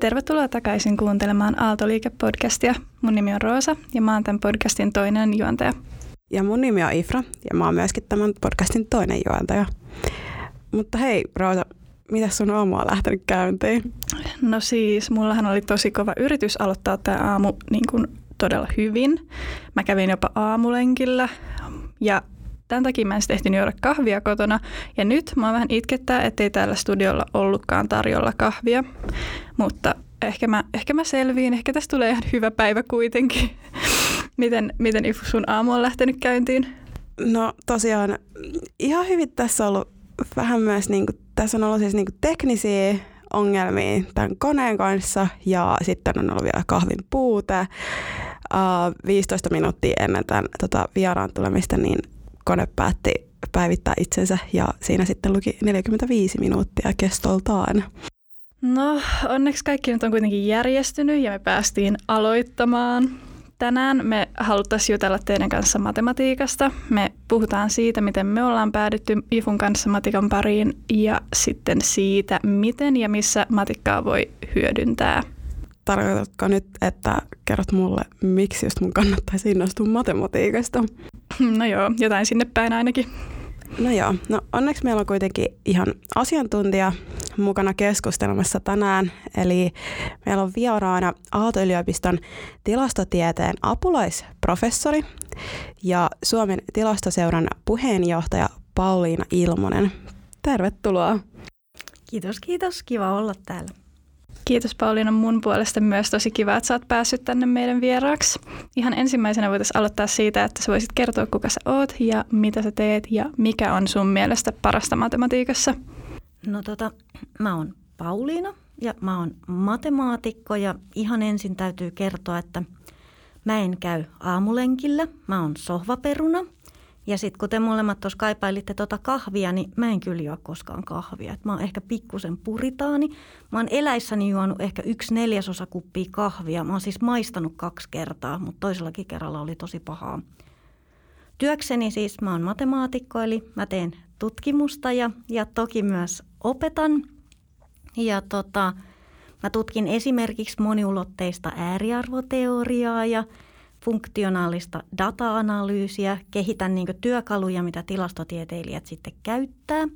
Tervetuloa takaisin kuuntelemaan Aalto-liikepodcastia. Mun nimi on Roosa ja mä oon tämän podcastin toinen juontaja. Ja mun nimi on Ifra ja mä oon myöskin tämän podcastin toinen juontaja. Mutta hei Roosa, mitäs sun aamu on lähtenyt käyntiin? No siis, mullahan oli tosi kova yritys aloittaa tää aamu niin kuin todella hyvin. Mä kävin jopa aamulenkillä ja tämän takia mä en sitten ehtinyt juoda kahvia kotona. Ja nyt mä oon vähän itkettää, ettei täällä studiolla ollutkaan tarjolla kahvia. Mutta ehkä mä selviin. Ehkä tästä tulee ihan hyvä päivä kuitenkin. Miten Ifu sun aamu on lähtenyt käyntiin? No tosiaan ihan hyvin tässä on ollut vähän myös, tässä on ollut siis teknisiä ongelmia tämän koneen kanssa. Ja sitten on ollut vielä kahvin puute. 15 minuuttia ennen tämän vieraan tulemista, niin kone päätti päivittää itsensä ja siinä sitten luki 45 minuuttia kestoltaan. No onneksi kaikki nyt on kuitenkin järjestynyt ja me päästiin aloittamaan. Tänään me haluttaisiin jutella teidän kanssa matematiikasta. Me puhutaan siitä, miten me ollaan päädytty Ifun kanssa matikan pariin ja sitten siitä, miten ja missä matikkaa voi hyödyntää. Tarkoitatko nyt, että kerrot mulle, miksi just mun kannattaisi innostua matematiikasta? No joo, jotain sinne päin ainakin. No joo, no onneksi meillä on kuitenkin ihan asiantuntija mukana keskustelemassa tänään. Eli meillä on vieraana Aalto-yliopiston tilastotieteen apulaisprofessori ja Suomen tilastoseuran puheenjohtaja Pauliina Ilmonen. Tervetuloa. Kiitos, kiitos. Kiva olla täällä. Kiitos Pauliina mun puolesta myös. Tosi kiva, että sä oot päässyt tänne meidän vieraaksi. Ihan ensimmäisenä voitaisiin aloittaa siitä, että sä voisit kertoa, kuka sä oot ja mitä sä teet ja mikä on sun mielestä parasta matematiikassa. No mä oon Pauliina ja mä oon matemaatikko ja ihan ensin täytyy kertoa, että mä en käy aamulenkillä. Mä oon sohvaperuna ja sit kun te molemmat tuossa kaipailitte kahvia, niin mä en kyllä juo koskaan kahvia. Et mä oon ehkä pikkusen puritaani. Mä oon eläissäni juonut ehkä 1/4 kuppia kahvia. Mä oon siis maistanut 2 kertaa, mutta toisellakin kerralla oli tosi pahaa. Työkseni siis mä oon matemaatikko, eli mä teen tutkimusta ja toki myös opetan. Ja mä tutkin esimerkiksi moniulotteista ääriarvoteoriaa ja funktionaalista data-analyysiä, kehitän työkaluja, mitä tilastotieteilijät sitten käyttää.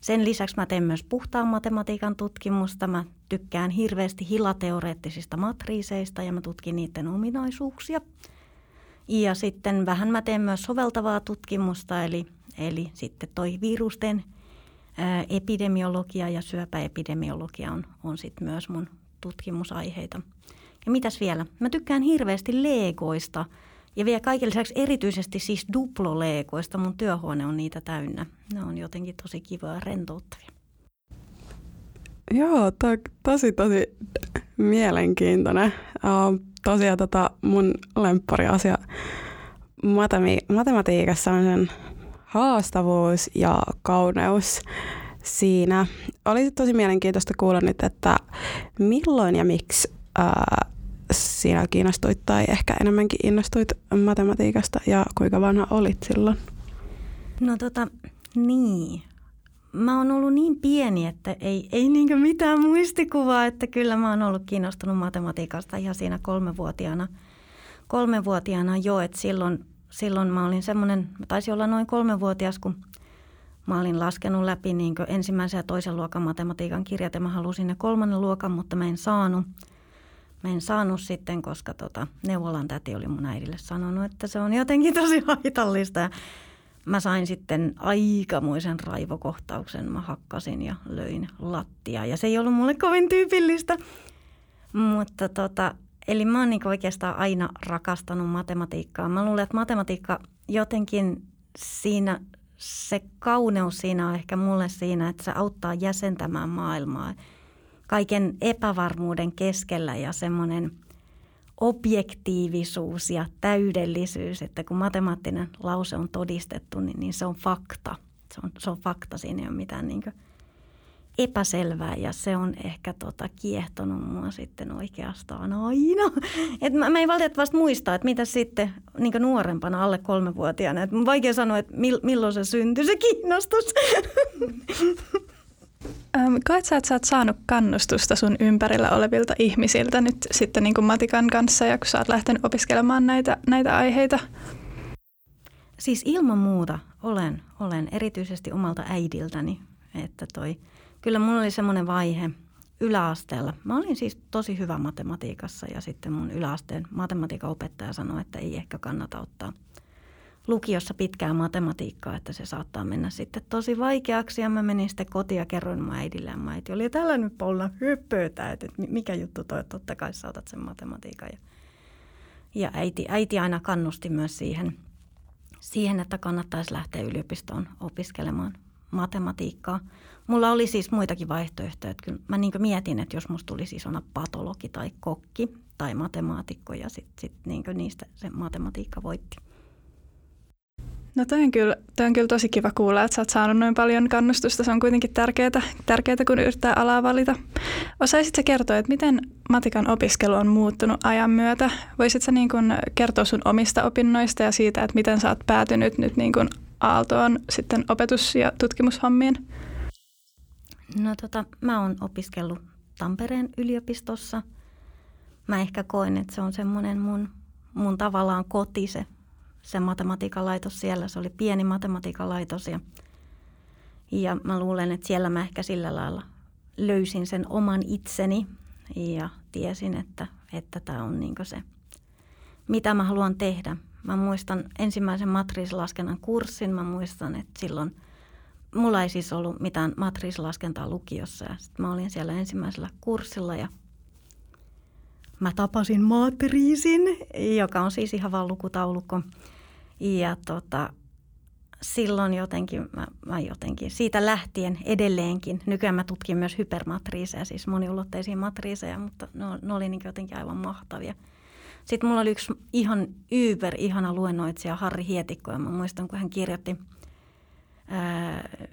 Sen lisäksi mä teen myös puhtaan matematiikan tutkimusta. Mä tykkään hirveästi hilateoreettisista matriiseista ja mä tutkin niiden ominaisuuksia. Ja sitten vähän mä teen myös soveltavaa tutkimusta, eli sitten toi virusten epidemiologia ja syöpäepidemiologia on sit myös mun tutkimusaiheita. Ja mitäs vielä? Mä tykkään hirveästi leegoista ja vielä kaiken lisäksi erityisesti siis duploleegoista. Mun työhuone on niitä täynnä. Ne on jotenkin tosi kivoja ja rentouttavia. Joo, tosi mielenkiintoinen. Tosiaan mun lemppariasia matematiikassa on sen haastavuus ja kauneus. Siinä oli tosi mielenkiintoista kuulla nyt, että milloin ja miksi sinä kiinnostuit tai ehkä enemmänkin innostuit matematiikasta ja kuinka vanha olit silloin? No niin. Mä oon ollut niin pieni, että ei mitään muistikuvaa, että kyllä mä oon ollut kiinnostunut matematiikasta ihan siinä 3-vuotiaana. 3-vuotiaana jo, että silloin mä olin mä taisin olla noin 3-vuotias, kun mä olin laskenut läpi ensimmäisen ja toisen luokan matematiikan kirjat ja mä halusin ne 3. luokan, mutta mä en saanut. Mä en saanut sitten, koska neuvolan täti oli mun äidille sanonut, että se on jotenkin tosi haitallista. Ja mä sain sitten aikamoisen raivokohtauksen. Mä hakkasin ja löin lattiaa ja se ei ollut mulle kovin tyypillistä. Mutta eli mä oon oikeastaan aina rakastanut matematiikkaa. Mä luulen, että matematiikka jotenkin siinä, se kauneus siinä on ehkä mulle siinä, että se auttaa jäsentämään maailmaa. Kaiken epävarmuuden keskellä ja semmoinen objektiivisuus ja täydellisyys, että kun matemaattinen lause on todistettu, niin se on fakta. Se on fakta, siinä ei ole mitään epäselvää ja se on ehkä kiehtonut mua sitten oikeastaan aina. Et mä en valitettavasti muista, että mitä sitten nuorempana, alle 3-vuotiaana. Et mun vaikea sanoa, että milloin se syntyi se kiinnostus. Koet sä, että sä oot saanut kannustusta sun ympärillä olevilta ihmisiltä nyt sitten niin kuin matikan kanssa ja kun sä oot lähtenyt opiskelemaan näitä aiheita? Siis ilman muuta olen erityisesti omalta äidiltäni, että kyllä mulla oli semmoinen vaihe yläasteella. Mä olin siis tosi hyvä matematiikassa ja sitten mun yläasteen matematiikan opettaja sanoi, että ei ehkä kannata ottaa lukiossa pitkää matematiikkaa, että se saattaa mennä sitten tosi vaikeaksi. Ja mä menin sitten kotiin ja kerroin mun äidille ja mun äiti oli tällainen polna hyppöytä, että mikä juttu toi, totta kai sä otat sen matematiikan. Ja äiti aina kannusti myös siihen, että kannattaisi lähteä yliopistoon opiskelemaan matematiikkaa. Mulla oli siis muitakin vaihtoehtoja, että kyllä mä niin kuin mietin, että jos musta tulisi isona patologi tai kokki tai matemaatikko ja sit niin kuin niistä se matematiikka voitti. No toi on kyllä tosi kiva kuulla, että sä oot saanut noin paljon kannustusta. Se on kuitenkin tärkeää, kun yrittää alaa valita. Osaisit sä kertoa, että miten matikan opiskelu on muuttunut ajan myötä? Voisit sä niin kun kertoa sun omista opinnoista ja siitä, että miten sä oot päätynyt nyt niin kun Aaltoon sitten opetus- ja tutkimushommiin? No mä oon opiskellut Tampereen yliopistossa. Mä ehkä koen, että se on semmoinen mun tavallaan koti se matematiikan laitos siellä, se oli pieni matematiikan laitos ja mä luulen, että siellä mä ehkä sillä lailla löysin sen oman itseni ja tiesin, että tää on niinku se, mitä mä haluan tehdä. Mä muistan ensimmäisen matriislaskennan kurssin, mä muistan, että silloin mulla ei siis ollut mitään matriislaskentaa lukiossa ja sit mä olin siellä ensimmäisellä kurssilla ja mä tapasin matriisin, joka on siis ihan vaan lukutaulukko. Ja silloin jotenkin, mä jotenkin siitä lähtien edelleenkin, nykyään mä tutkin myös hypermatriiseja, siis moniulotteisia matriiseja, mutta ne oli niin jotenkin aivan mahtavia. Sitten mulla oli yksi ihan ihana luennoitsija, Harri Hietikko, ja mä muistan, kun hän kirjoitti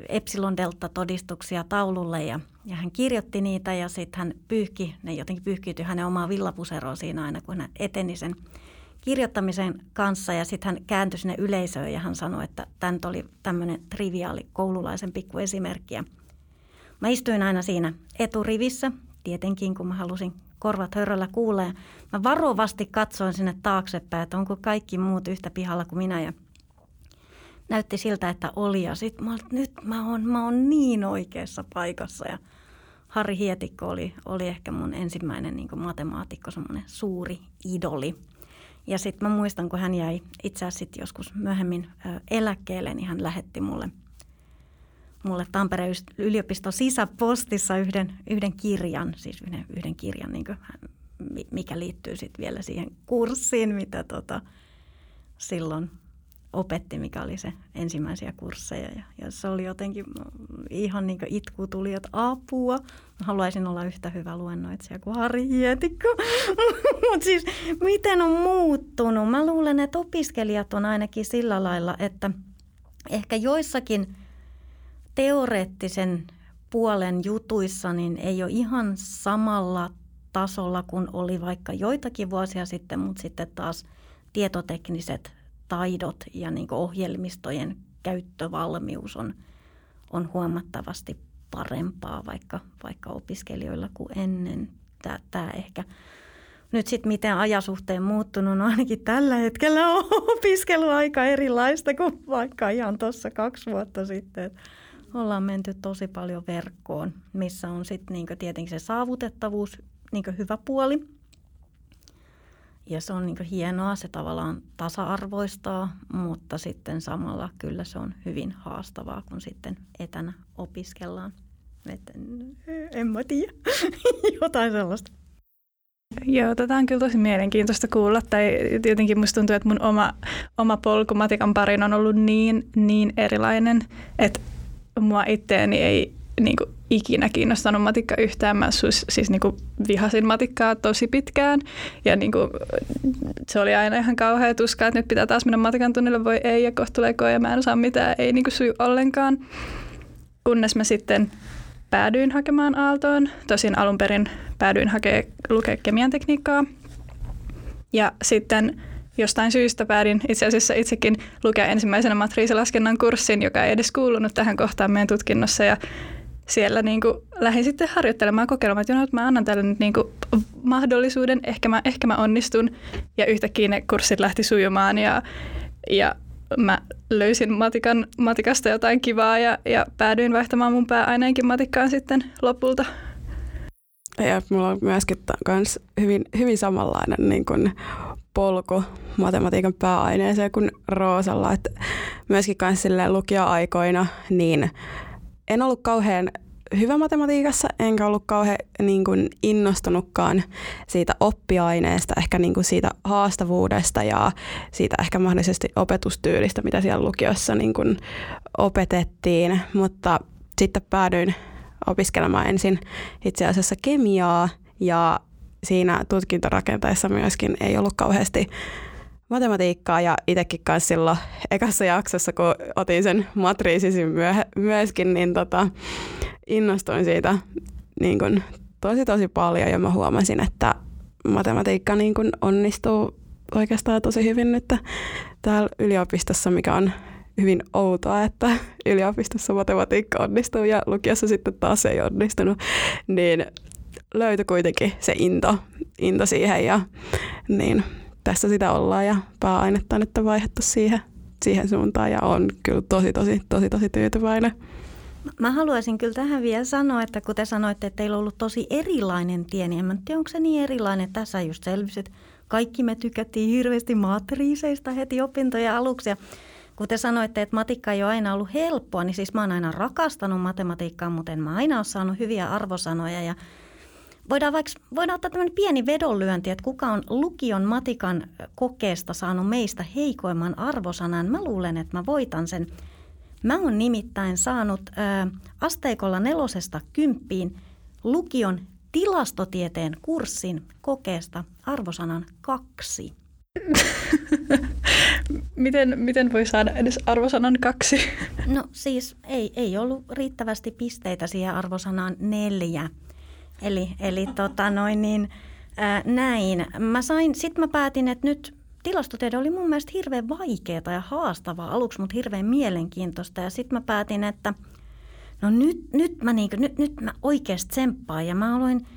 epsilon-delta-todistuksia taululle ja hän kirjoitti niitä ja sitten hän pyyhkiytyi hänen omaa villapuseroon siinä aina, kun hän eteni sen kirjoittamisen kanssa ja sitten hän kääntyi sinne yleisöön ja hän sanoi, että tämä oli tämmöinen triviaali koululaisen pikkuesimerkki. Mä istuin aina siinä eturivissä, tietenkin kun mä halusin korvat höröllä kuulla ja mä varovasti katsoin sinne taaksepäin, että onko kaikki muut yhtä pihalla kuin minä ja näytti siltä, että oli ja sitten nyt mä oon niin oikeassa paikassa ja Harri Hietikko oli ehkä mun ensimmäinen niin kuin matemaatikko, semmoinen suuri idoli. Ja sitten mä muistan, kun hän jäi itse asiassa sitten joskus myöhemmin eläkkeelle, niin hän lähetti mulle Tampereen yliopiston sisäpostissa yhden kirjan, niin kuin, mikä liittyy sitten vielä siihen kurssiin, mitä silloin opetti, mikä oli se ensimmäisiä kursseja ja se oli jotenkin ihan niin kuin itku tuli, että apua. Mä haluaisin olla yhtä hyvä luennoitsija kuin Harri Hietikko, mutta siis miten on muuttunut? Mä luulen, että opiskelijat on ainakin sillä lailla, että ehkä joissakin teoreettisen puolen jutuissa niin ei ole ihan samalla tasolla kuin oli vaikka joitakin vuosia sitten, mutta sitten taas tietotekniset taidot ja niin kuin ohjelmistojen käyttövalmius on huomattavasti parempaa vaikka opiskelijoilla kuin ennen. Tämä ehkä nyt sitten miten ajasuhteen muuttunut, no ainakin tällä hetkellä on opiskeluaika erilaista kuin vaikka ihan tuossa 2 vuotta sitten. Ollaan menty tosi paljon verkkoon, missä on sitten niin kuin tietenkin se saavutettavuus niin kuin hyvä puoli. Ja se on niin kuin hienoa, se tavallaan tasa-arvoistaa, mutta sitten samalla kyllä se on hyvin haastavaa, kun sitten etänä opiskellaan. En mä tiedä, jotain sellaista. Joo, tätä on kyllä tosi mielenkiintoista kuulla. Tai jotenkin musta tuntuu, että mun oma polku matikan parin on ollut niin erilainen, että mua itteeni ei niin kuin ikinä kiinnostanut matikka yhtään. Mä siis niin kuin vihasin matikkaa tosi pitkään ja niin kuin, se oli aina ihan kauhea tuska, että nyt pitää taas mennä matikan tunnille, voi ei ja kohta tulee koe ja mä en osaa mitään, ei niin kuin suju ollenkaan. Kunnes mä sitten päädyin hakemaan Aaltoon, tosin alun perin päädyin lukea kemian tekniikkaa ja sitten jostain syystä päädyin itse asiassa itsekin lukea ensimmäisenä matriisilaskennan kurssin, joka ei edes kuulunut tähän kohtaan meidän tutkinnossa ja siellä niinku lähdin sitten harjoittelemaan kokeilemaan, että mä annan tälle nyt niinku mahdollisuuden, ehkä mä onnistun. Ja yhtäkkiä ne kurssit lähti sujumaan ja mä löysin matikasta jotain kivaa ja päädyin vaihtamaan mun pääaineenkin matikkaan sitten lopulta. Ja mulla on myöskin myös hyvin samanlainen niin kuin polku matematiikan pääaineeseen kuin Roosalla. Että myöskin lukioaikoina niin en ollut kauhean hyvä matematiikassa, enkä ollut kauhean niin kuin innostunutkaan siitä oppiaineesta, ehkä niin kuin siitä haastavuudesta ja siitä ehkä mahdollisesti opetustyylistä, mitä siellä lukiossa niin kuin opetettiin. Mutta sitten päädyin opiskelemaan ensin itse asiassa kemiaa ja siinä tutkintorakenteessa myöskin ei ollut kauheasti matematiikkaa ja itsekin kanssa silloin ekassa jaksossa, kun otin sen matriisisin myöskin, niin innostuin siitä niin kun tosi paljon ja mä huomasin, että matematiikka niin kun onnistuu oikeastaan tosi hyvin nyt täällä yliopistossa, mikä on hyvin outoa, että yliopistossa matematiikka onnistuu ja lukiossa sitten taas ei onnistunut, niin löytyi kuitenkin se into siihen ja niin tässä sitä ollaan ja pääainetta on nyt vaihdettu siihen suuntaan ja on kyllä tosi tyytyväinen. Mä haluaisin kyllä tähän vielä sanoa, että kun te sanoitte, että teillä on ollut tosi erilainen tie, niin en mä tiedä, onko se niin erilainen. Tässä just selvisi, että kaikki me tykättiin hirveästi matriiseista heti opintoja aluksi ja kun te sanoitte, että matikka ei ole aina ollut helppoa, niin siis mä oon aina rakastanut matematiikkaa, mutta en mä aina ole saanut hyviä arvosanoja. Ja voidaan ottaa tämmöinen pieni vedonlyönti, että kuka on lukion matikan kokeesta saanut meistä heikoimman arvosanan. Mä luulen, että mä voitan sen. Mä oon nimittäin saanut asteikolla 4–10 lukion tilastotieteen kurssin kokeesta arvosanan 2. Miten voi saada edes arvosanan 2? No siis ei ollut riittävästi pisteitä siihen arvosanaan 4. Eli näin. Sitten mä päätin, että nyt tilastotiede oli mun mielestä hirveän vaikeaa ja haastavaa aluksi, mutta hirveän mielenkiintoista. Ja sitten mä päätin, että no nyt mä oikeasti tsemppaan ja mä aloin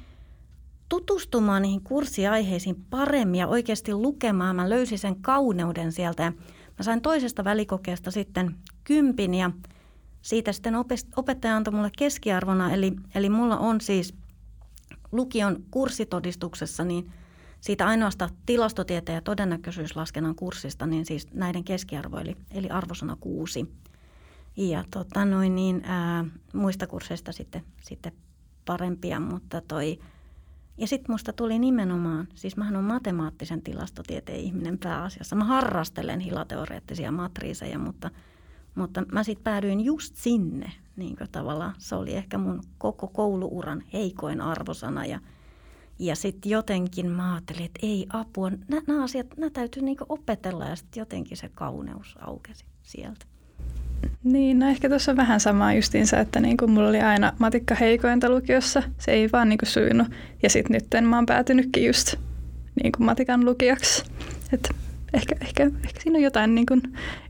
tutustumaan niihin kurssiaiheisiin paremmin ja oikeasti lukemaan. Mä löysin sen kauneuden sieltä ja mä sain toisesta välikokeesta sitten 10 ja siitä sitten opettaja antoi mulle keskiarvona. Eli mulla on siis lukion kurssitodistuksessa niin siitä ainoastaan tilastotieteen ja todennäköisyyslaskennan kurssista, niin siis näiden keskiarvo eli arvosana 6. Ja muista kursseista sitten parempia, mutta ja sitten musta tuli nimenomaan, siis mähän olen matemaattisen tilastotieteen ihminen pääasiassa. Mä harrastelen hilateoreettisia matriiseja, mutta mä sitten päädyin just sinne. Niin kuin tavallaan se oli ehkä mun koko kouluuran heikoin arvosana. Ja sitten jotenkin mä ajattelin, että ei apua, nämä asiat täytyy niinku opetella ja sitten jotenkin se kauneus aukesi sieltä. Niin, no ehkä tuossa on vähän samaa justiinsa, että niinku mulla oli aina matikka heikointa lukiossa, se ei vaan niinku sujunut. Ja sitten nyt mä oon päätynytkin just niinku matikan lukijaksi. Et ehkä siinä on jotain niinku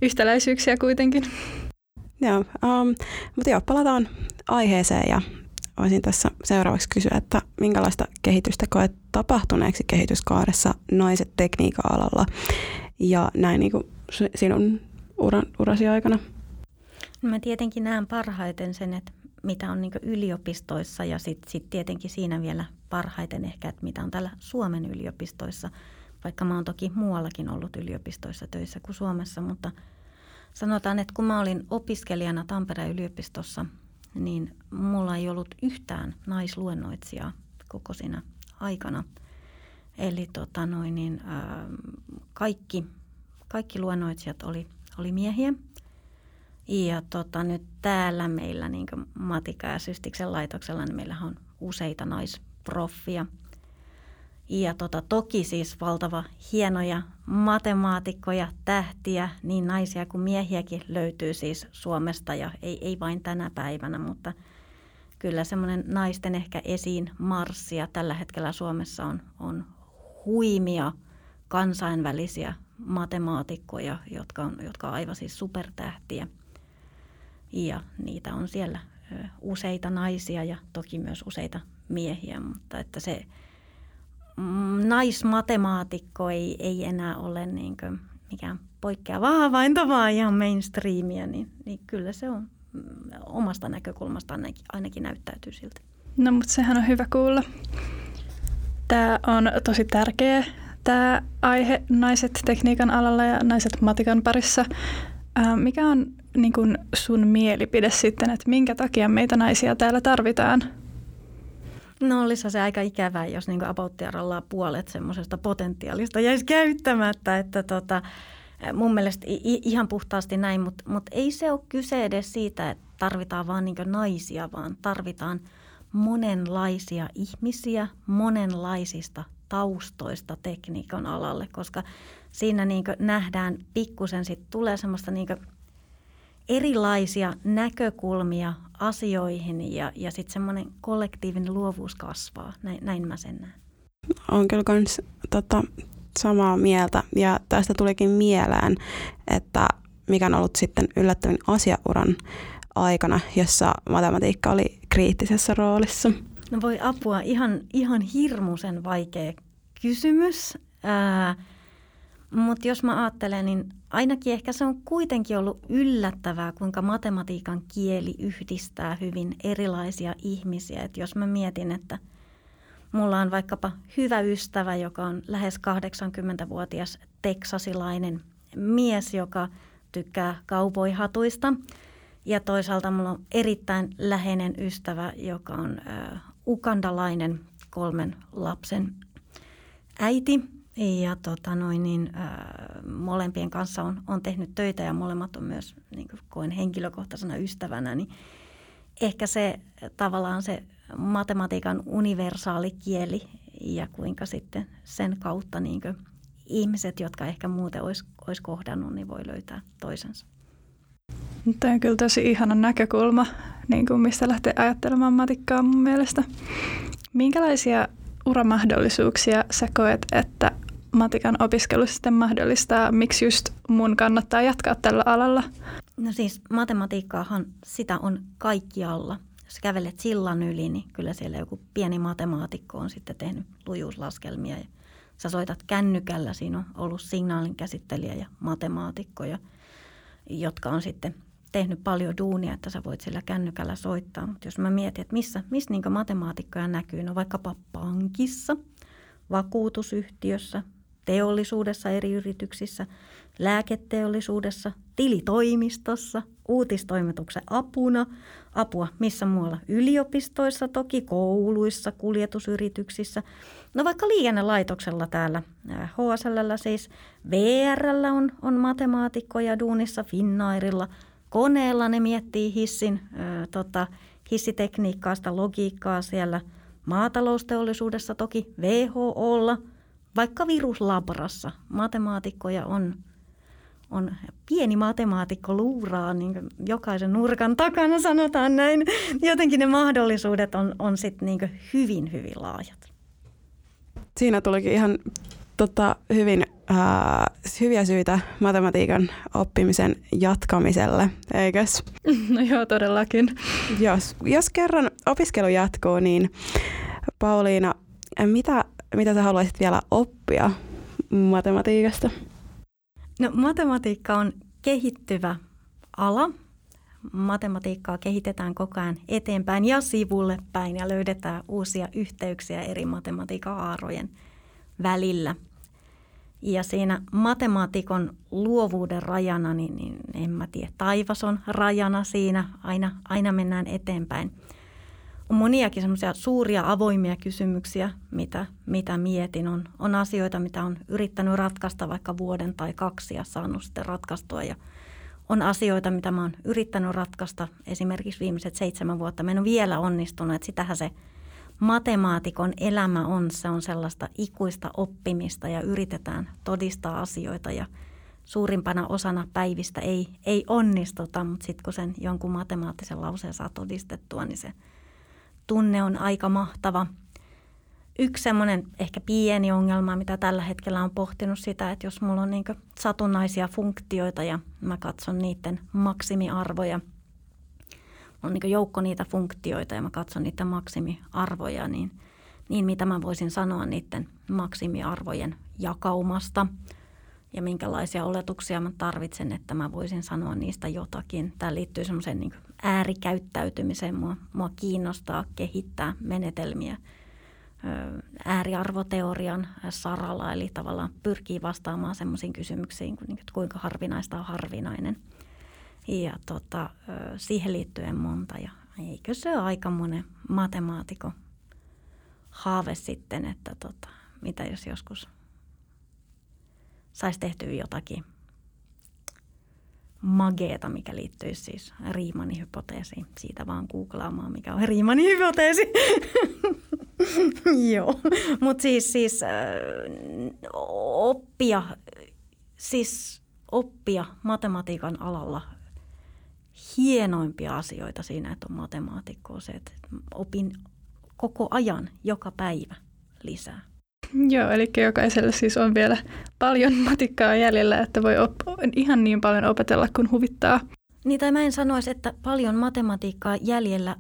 yhtäläisyyksiä kuitenkin. Joo, mutta palataan aiheeseen ja voisin tässä seuraavaksi kysyä, että minkälaista kehitystä koet tapahtuneeksi kehityskaaressa naiset tekniikan alalla ja näin niin kuin sinun urasi aikana? No mä tietenkin näen parhaiten sen, että mitä on niin kuin yliopistoissa ja sit tietenkin siinä vielä parhaiten ehkä, että mitä on täällä Suomen yliopistoissa, vaikka mä oon toki muuallakin ollut yliopistoissa töissä kuin Suomessa, mutta sanotaan, että kun mä olin opiskelijana Tampereen yliopistossa, niin mulla ei ollut yhtään naisluennoitsijaa koko siinä aikana. Eli kaikki luennoitsijat oli miehiä. Ja nyt täällä meillä niin kuin Matika- ja Systiksen laitoksella, niin meillä on useita naisproffia. Ja toki siis valtava hienoja matemaatikkoja, tähtiä, niin naisia kuin miehiäkin löytyy siis Suomesta ja ei vain tänä päivänä, mutta kyllä semmoinen naisten ehkä esiin marssia tällä hetkellä Suomessa on huimia kansainvälisiä matemaatikkoja, jotka on aivan siis supertähtiä ja niitä on siellä useita naisia ja toki myös useita miehiä, mutta että se naismatemaatikko ei enää ole niin kuin mikään poikkeava havainto, vaan ihan mainstreamia, niin kyllä se on omasta näkökulmasta ainakin näyttäytyy siltä. No, mutta sehän on hyvä kuulla. Tämä on tosi tärkeä tämä aihe, naiset tekniikan alalla ja naiset matikan parissa. Mikä on niin kuin sun mielipide sitten, että minkä takia meitä naisia täällä tarvitaan? No, olisi se aika ikävää, jos niin kuin about puolet semmoisesta potentiaalista jäisi käyttämättä, että mun mielestä ihan puhtaasti näin, mutta ei se ole kyse edes siitä, että tarvitaan vaan niin kuin naisia, vaan tarvitaan monenlaisia ihmisiä, monenlaisista taustoista tekniikan alalle, koska siinä niin kuin nähdään pikkusen, sitten tulee semmoista niin kuin erilaisia näkökulmia asioihin ja sitten semmoinen kollektiivinen luovuus kasvaa. Näin mä sen näen. Olen kyllä myös samaa mieltä ja tästä tulikin mieleen, että mikä on ollut sitten yllättävän asiauran aikana, jossa matematiikka oli kriittisessä roolissa. No voi apua, ihan hirmuisen vaikea kysymys. Mutta jos mä ajattelen, niin ainakin ehkä se on kuitenkin ollut yllättävää, kuinka matematiikan kieli yhdistää hyvin erilaisia ihmisiä. Et jos mä mietin, että mulla on vaikkapa hyvä ystävä, joka on lähes 80-vuotias teksasilainen mies, joka tykkää kauboihatuista. Ja toisaalta mulla on erittäin läheinen ystävä, joka on ugandalainen 3 lapsen äiti. Ja molempien kanssa on tehnyt töitä ja molemmat on myös, niin kuin koen henkilökohtaisena ystävänä, niin ehkä se tavallaan se matematiikan universaali kieli ja kuinka sitten sen kautta niin kuin ihmiset, jotka ehkä muuten olisi kohdannut, niin voi löytää toisensa. Tämä on kyllä tosi ihana näkökulma, niin kuin mistä lähtee ajattelemaan matikkaa mun mielestä. Minkälaisia uramahdollisuuksia sä koet, että matikan opiskelu sitten mahdollistaa? Miksi just mun kannattaa jatkaa tällä alalla? No siis matematiikkaahan sitä on kaikkialla. Jos kävelet sillan yli, niin kyllä siellä joku pieni matemaatikko on sitten tehnyt lujuuslaskelmia. Ja sä soitat kännykällä, siinä on ollut signaalinkäsittelijä ja matemaatikkoja, jotka on sitten tehnyt paljon duunia, että sä voit sillä kännykällä soittaa. Mutta jos mä mietin, että missä niinkö matemaatikkoja näkyy, no vaikkapa pankissa, vakuutusyhtiössä, teollisuudessa eri yrityksissä, lääketeollisuudessa, tilitoimistossa, uutistoimituksen apuna, apua missä muualla, yliopistoissa toki, kouluissa, kuljetusyrityksissä, no vaikka liikennelaitoksella täällä, HSL:llä siis, VR:llä on matemaatikkoja duunissa, Finnairilla, koneella ne miettii hissitekniikkaa, sitä logiikkaa siellä, maatalousteollisuudessa toki, WHOlla, vaikka viruslabrassa matemaatikkoja on pieni matemaatikko luuraa niin jokaisen nurkan takana, sanotaan näin. Jotenkin ne mahdollisuudet on sitten niin hyvin laajat. Siinä tulikin ihan hyvin hyviä syitä matematiikan oppimisen jatkamiselle, eikös? No joo, todellakin. Jos kerran opiskelu jatkuu, niin Pauliina, mitä sä haluaisit vielä oppia matematiikasta? No, matematiikka on kehittyvä ala. Matematiikkaa kehitetään koko ajan eteenpäin ja sivulle päin ja löydetään uusia yhteyksiä eri matematiikan haarojen välillä. Ja siinä matemaatikon luovuuden rajana, niin en mä tiedä, taivas on rajana siinä, aina mennään eteenpäin. On moniakin semmoisia suuria avoimia kysymyksiä, mitä mietin. On asioita, mitä on yrittänyt ratkaista vaikka vuoden tai 2 ja saanut sitten ratkaistua. Ja on asioita, mitä mä oon yrittänyt ratkaista esimerkiksi viimeiset 7 vuotta. Mä en ole vielä onnistunut, että sitähän se matemaatikon elämä on. Se on sellaista ikuista oppimista ja yritetään todistaa asioita ja suurimpana osana päivistä ei onnistuta, mutta sitten kun sen jonkun matemaattisen lauseen saa todistettua, niin se tunne on aika mahtava. Yksi semmoinen ehkä pieni ongelma, mitä tällä hetkellä on pohtinut sitä, että jos mulla on niin kuin satunnaisia funktioita ja mä katson niiden maksimiarvoja, on niin kuin joukko niitä funktioita ja mä katson niitä maksimiarvoja, niin mitä mä voisin sanoa niiden maksimiarvojen jakaumasta ja minkälaisia oletuksia mä tarvitsen, että mä voisin sanoa niistä jotakin. Tämä liittyy semmoiseen niin kuin äärikäyttäytymiseen. Mua kiinnostaa kehittää menetelmiä ääriarvoteorian saralla, eli tavallaan pyrkii vastaamaan semmoisiin kysymyksiin, että kuinka harvinaista on harvinainen. Ja siihen liittyen monta, ja eikö se ole aika monen matemaatikon haave sitten, että mitä jos joskus saisi tehtyä jotakin mageeta, mikä liittyy siis Riemannin hypoteesiin. Siitä vaan googlaamaan, mikä on Riemannin hypoteesi. Joo, mutta oppia matematiikan alalla hienoimpia asioita siinä, että on matemaatikko, se, että opin koko ajan, joka päivä lisää. Joo, eli jokaiselle siis on vielä paljon matikkaa jäljellä, että voi ihan niin paljon opetella kuin huvittaa. Niin, tai mä en sanoisi, että paljon matematiikkaa jäljellä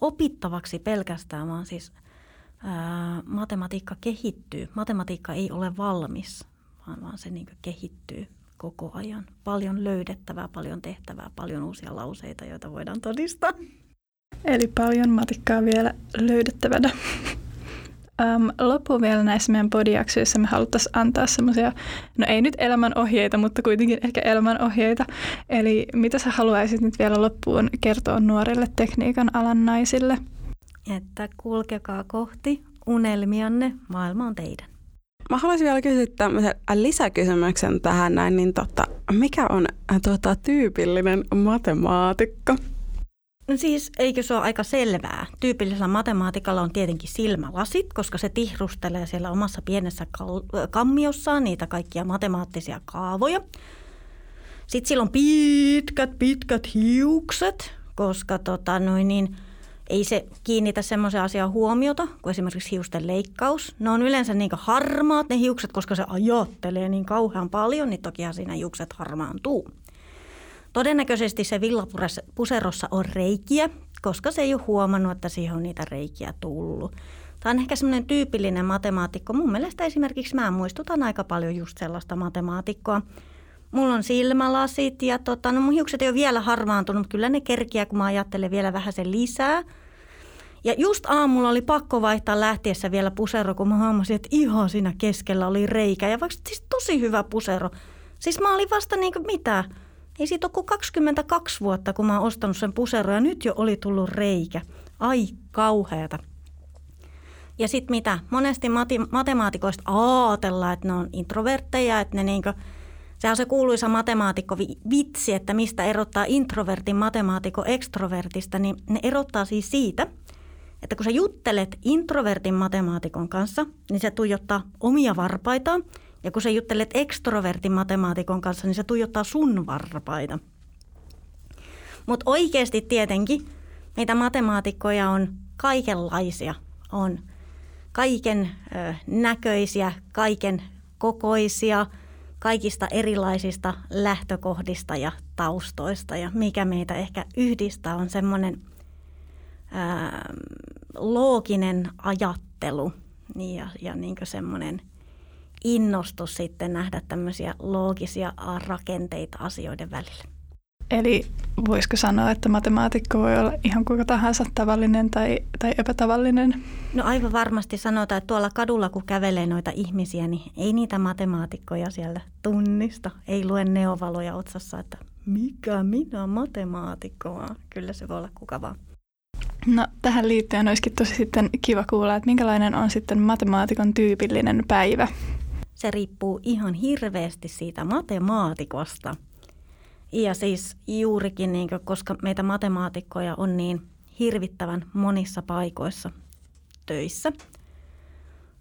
opittavaksi pelkästään, vaan siis matematiikka kehittyy. Matematiikka ei ole valmis, vaan se niin kuin kehittyy koko ajan. Paljon löydettävää, paljon tehtävää, paljon uusia lauseita, joita voidaan todistaa. Eli paljon matikkaa vielä löydettävänä. Loppuun vielä näissä meidän podijaksoissa me haluttaisiin antaa semmoisia, no ei nyt elämänohjeita, mutta kuitenkin ehkä elämänohjeita. Eli mitä sä haluaisit nyt vielä loppuun kertoa nuorille tekniikan alan naisille? Että kulkekaa kohti unelmianne, maailma on teidän. Mä haluaisin vielä kysyä tämmöisen lisäkysymyksen tähän näin, niin mikä on tyypillinen matemaatikko? No siis eikö se ole aika selvää? Tyypillisellä matemaatikalla on tietenkin silmälasit, koska se tihrustelee siellä omassa pienessä kammiossaan niitä kaikkia matemaattisia kaavoja. Sitten sillä on pitkät hiukset, koska ei se kiinnitä semmoiseen asiaan huomiota kuin esimerkiksi hiusten leikkaus. Ne on yleensä niin harmaat ne hiukset, koska se ajattelee niin kauhean paljon, niin tokihan siinä hiukset harmaantuu. Todennäköisesti se villapuserossa on reikiä, koska se ei ole huomannut, että siihen on niitä reikiä tullut. Tämä on ehkä semmoinen tyypillinen matemaatikko. Mun mielestä esimerkiksi mä muistutan aika paljon just sellaista matemaatikkoa. Mulla on silmälasit ja mun hiukset ei ole vielä harmaantunut, mutta kyllä ne kerkiää, kun mä ajattelen vielä vähän sen lisää. Ja just aamulla oli pakko vaihtaa lähtiessä vielä pusero, kun mä huomasin, että ihan siinä keskellä oli reikä. Ja vaikka siis tosi hyvä pusero. Siis mä olin vasta niin kuin mitä? Ei siitä ole kuin 22 vuotta, kun mä oon ostanut sen puseron ja nyt jo oli tullut reikä. Ai kauheata. Ja sitten mitä? Monesti matemaatikoista ajatellaan, että ne on introvertteja, että ne niinkö... Sehän on se kuuluisa matemaatikko vitsi, että mistä erottaa introvertin matemaatikko ekstrovertista, niin ne erottaa siis siitä, että kun sä juttelet introvertin matemaatikon kanssa, niin se tuijottaa omia varpaitaan. Ja kun sä juttelet ekstrovertin matemaatikon kanssa, niin se tuijottaa sun varpaita. Mutta oikeasti tietenkin meitä matemaatikkoja on kaikenlaisia, on kaiken näköisiä, kaiken kokoisia, kaikista erilaisista lähtökohdista ja taustoista. Ja mikä meitä ehkä yhdistää on semmoinen looginen ajattelu ja niinkö semmoinen innostus sitten nähdä tämmöisiä loogisia rakenteita asioiden välillä. Eli voisiko sanoa, että matemaatikko voi olla ihan kuka tahansa tavallinen tai epätavallinen? No aivan varmasti sanotaan, että tuolla kadulla kun kävelee noita ihmisiä, niin ei niitä matemaatikkoja siellä tunnista. Ei lue neovaloja otsassa, että mikä minä matemaatikkoa. Kyllä se voi olla kuka vaan. No tähän liittyen olisikin tosi sitten kiva kuulla, että minkälainen on sitten matemaatikon tyypillinen päivä? Se riippuu ihan hirveästi siitä matemaatikosta. Ja siis juurikin, niin kuin, koska meitä matemaatikkoja on niin hirvittävän monissa paikoissa töissä,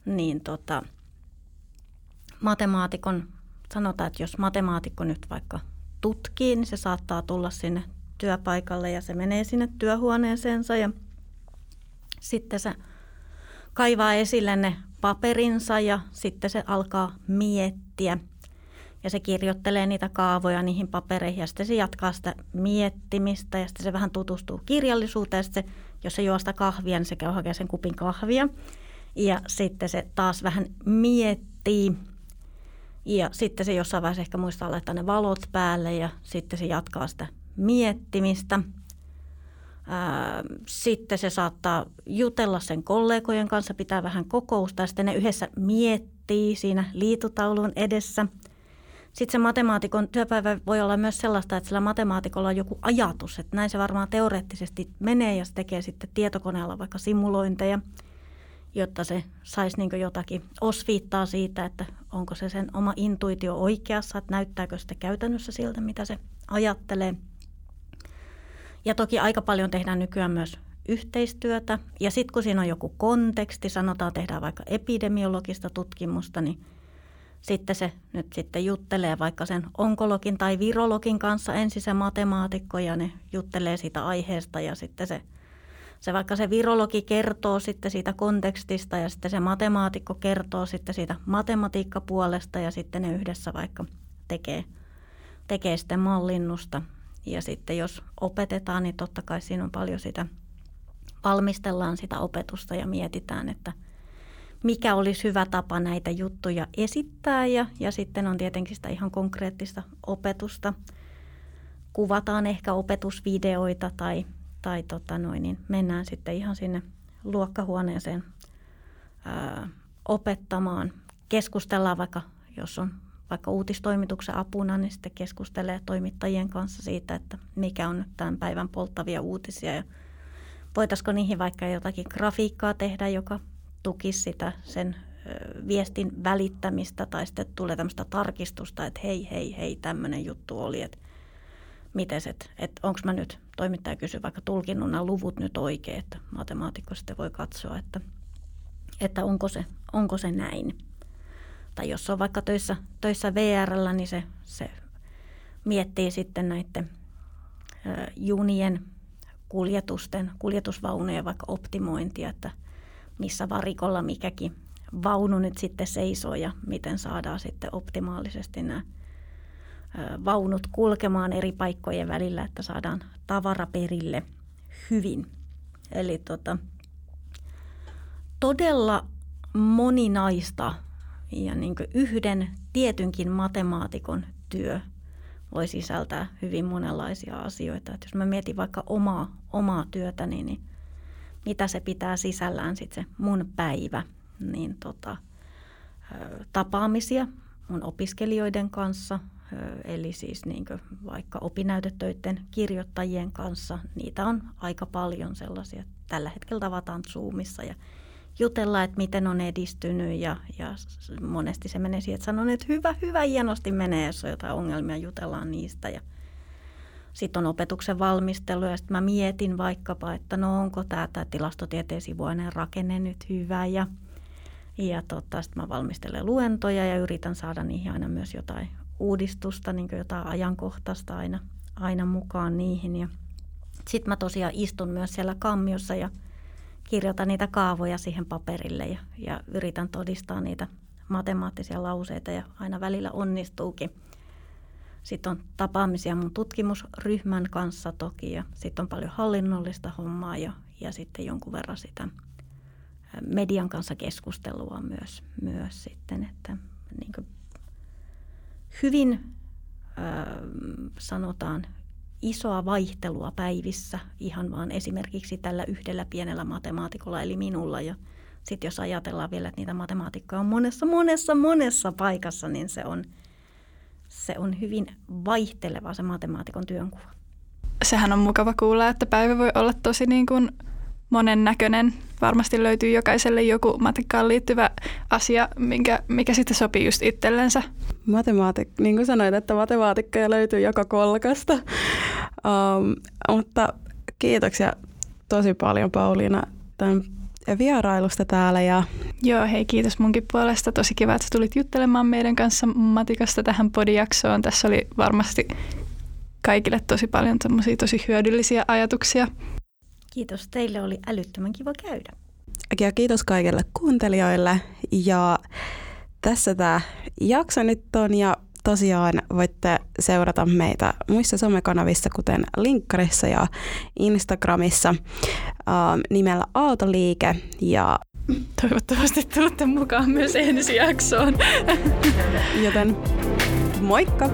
niin matemaatikon, sanotaan, että jos matemaatikko nyt vaikka tutkii, niin se saattaa tulla sinne työpaikalle ja se menee sinne työhuoneeseensa ja sitten se kaivaa esille ne paperinsa ja sitten se alkaa miettiä. ja se kirjoittelee niitä kaavoja niihin papereihin ja sitten se jatkaa sitä miettimistä ja sitten se vähän tutustuu kirjallisuuteen. Sitten se, jos se juo sitä kahvia, niin se käy hakemaan sen kupin kahvia ja sitten se taas vähän miettii ja sitten se jossain vaiheessa ehkä muistaa laittaa ne valot päälle ja sitten se jatkaa sitä miettimistä. Sitten se saattaa jutella sen kollegojen kanssa, pitää vähän kokousta ja sitten ne yhdessä miettii siinä liitutaulun edessä. Sitten se matemaatikon työpäivä voi olla myös sellaista, että sillä matemaatikolla on joku ajatus, että näin se varmaan teoreettisesti menee ja se tekee sitten tietokoneella vaikka simulointeja, jotta se saisi niin jotakin osviittaa siitä, että onko se sen oma intuitio oikeassa, että näyttääkö sitä käytännössä siltä, mitä se ajattelee. Ja toki aika paljon tehdään nykyään myös yhteistyötä. Ja sitten kun siinä on joku konteksti, sanotaan tehdään vaikka epidemiologista tutkimusta, niin sitten se nyt sitten juttelee vaikka sen onkologin tai virologin kanssa ensin se matemaatikko ja ne juttelee siitä aiheesta ja sitten se vaikka se virologi kertoo sitten siitä kontekstista ja sitten se matemaatikko kertoo sitten siitä matematiikkapuolesta ja sitten ne yhdessä vaikka tekee sitten mallinnusta. Ja sitten jos opetetaan, niin totta kai siinä on paljon sitä, valmistellaan sitä opetusta ja mietitään, että mikä olisi hyvä tapa näitä juttuja esittää. Ja sitten on tietenkin sitä ihan konkreettista opetusta. Kuvataan ehkä opetusvideoita tai niin mennään sitten ihan sinne luokkahuoneeseen opettamaan. Keskustellaan vaikka, jos on vaikka uutistoimituksen apuna, niin sitten keskustelee toimittajien kanssa siitä, että mikä on nyt tämän päivän polttavia uutisia ja voitaisiko niihin vaikka jotakin grafiikkaa tehdä, joka tukisi sitä sen viestin välittämistä tai sitten tulee tämmöistä tarkistusta, että hei, tämmöinen juttu oli, että mites, että onko mä nyt, toimittaja kysyy vaikka tulkinnunnan luvut nyt oikein, että matemaatikko sitten voi katsoa, että onko se näin. Tai jos on vaikka töissä VR:llä, niin se miettii sitten näiden junien kuljetusvaunujen vaikka optimointia, että missä varikolla mikäkin vaunu nyt sitten seisoo ja miten saadaan sitten optimaalisesti nämä vaunut kulkemaan eri paikkojen välillä, että saadaan tavara perille hyvin. Eli todella moninaista. Ja niin kuin yhden tietynkin matemaatikon työ voi sisältää hyvin monenlaisia asioita. Että jos mä mietin vaikka omaa työtäni, niin mitä se pitää sisällään sitten se mun päivä. Niin tapaamisia mun opiskelijoiden kanssa, eli siis niin kuin vaikka opinnäytetöiden kirjoittajien kanssa. Niitä on aika paljon sellaisia. Tällä hetkellä tavataan Zoomissa ja jutellaan, että miten on edistynyt ja monesti se menee siihen, että sanon, että hyvä, hienosti menee, jos on jotain ongelmia, jutellaan niistä. Ja sitten on opetuksen valmistelu ja sitten mä mietin vaikkapa, että no onko tämä tilastotieteen sivuaineen rakenne nyt hyvä ja sitten mä valmistelen luentoja ja yritän saada niihin aina myös jotain uudistusta, niin kuin jotain ajankohtaista aina mukaan niihin. Ja sitten mä tosiaan istun myös siellä kammiossa ja kirjoitan niitä kaavoja siihen paperille ja yritän todistaa niitä matemaattisia lauseita ja aina välillä onnistuukin. Sitten on tapaamisia mun tutkimusryhmän kanssa toki ja sitten on paljon hallinnollista hommaa ja sitten jonkun verran sitä median kanssa keskustelua myös sitten. Että niin kuin hyvin sanotaan isoa vaihtelua päivissä ihan vaan esimerkiksi tällä yhdellä pienellä matemaatikolla eli minulla. Ja sitten jos ajatellaan vielä, että niitä matemaatikkoja on monessa paikassa, niin se on hyvin vaihteleva se matemaatikon työnkuva. Sehän on mukava kuulla, että päivä voi olla tosi niin kuin monennäköinen. Varmasti löytyy jokaiselle joku matikkaan liittyvä asia, mikä sitten sopii just itsellensä. Niin kuin sanoit, että matemaatikkoja löytyy joka kolkasta. Mutta kiitoksia tosi paljon, Pauliina, tämän vierailusta täällä. Joo, hei, kiitos munkin puolesta. Tosi kiva, että tulit juttelemaan meidän kanssa matikasta tähän podijaksoon. Tässä oli varmasti kaikille tosi paljon semmoisia tosi hyödyllisiä ajatuksia. Kiitos teille, oli älyttömän kiva käydä. Ja kiitos kaikille kuuntelijoille. Ja tässä tämä jakso nyt on. Ja tosiaan voitte seurata meitä muissa somekanavissa, kuten Linkkarissa ja Instagramissa nimellä Aalto-liike. Ja toivottavasti tuutte mukaan myös ensi jaksoon. Joten moikka!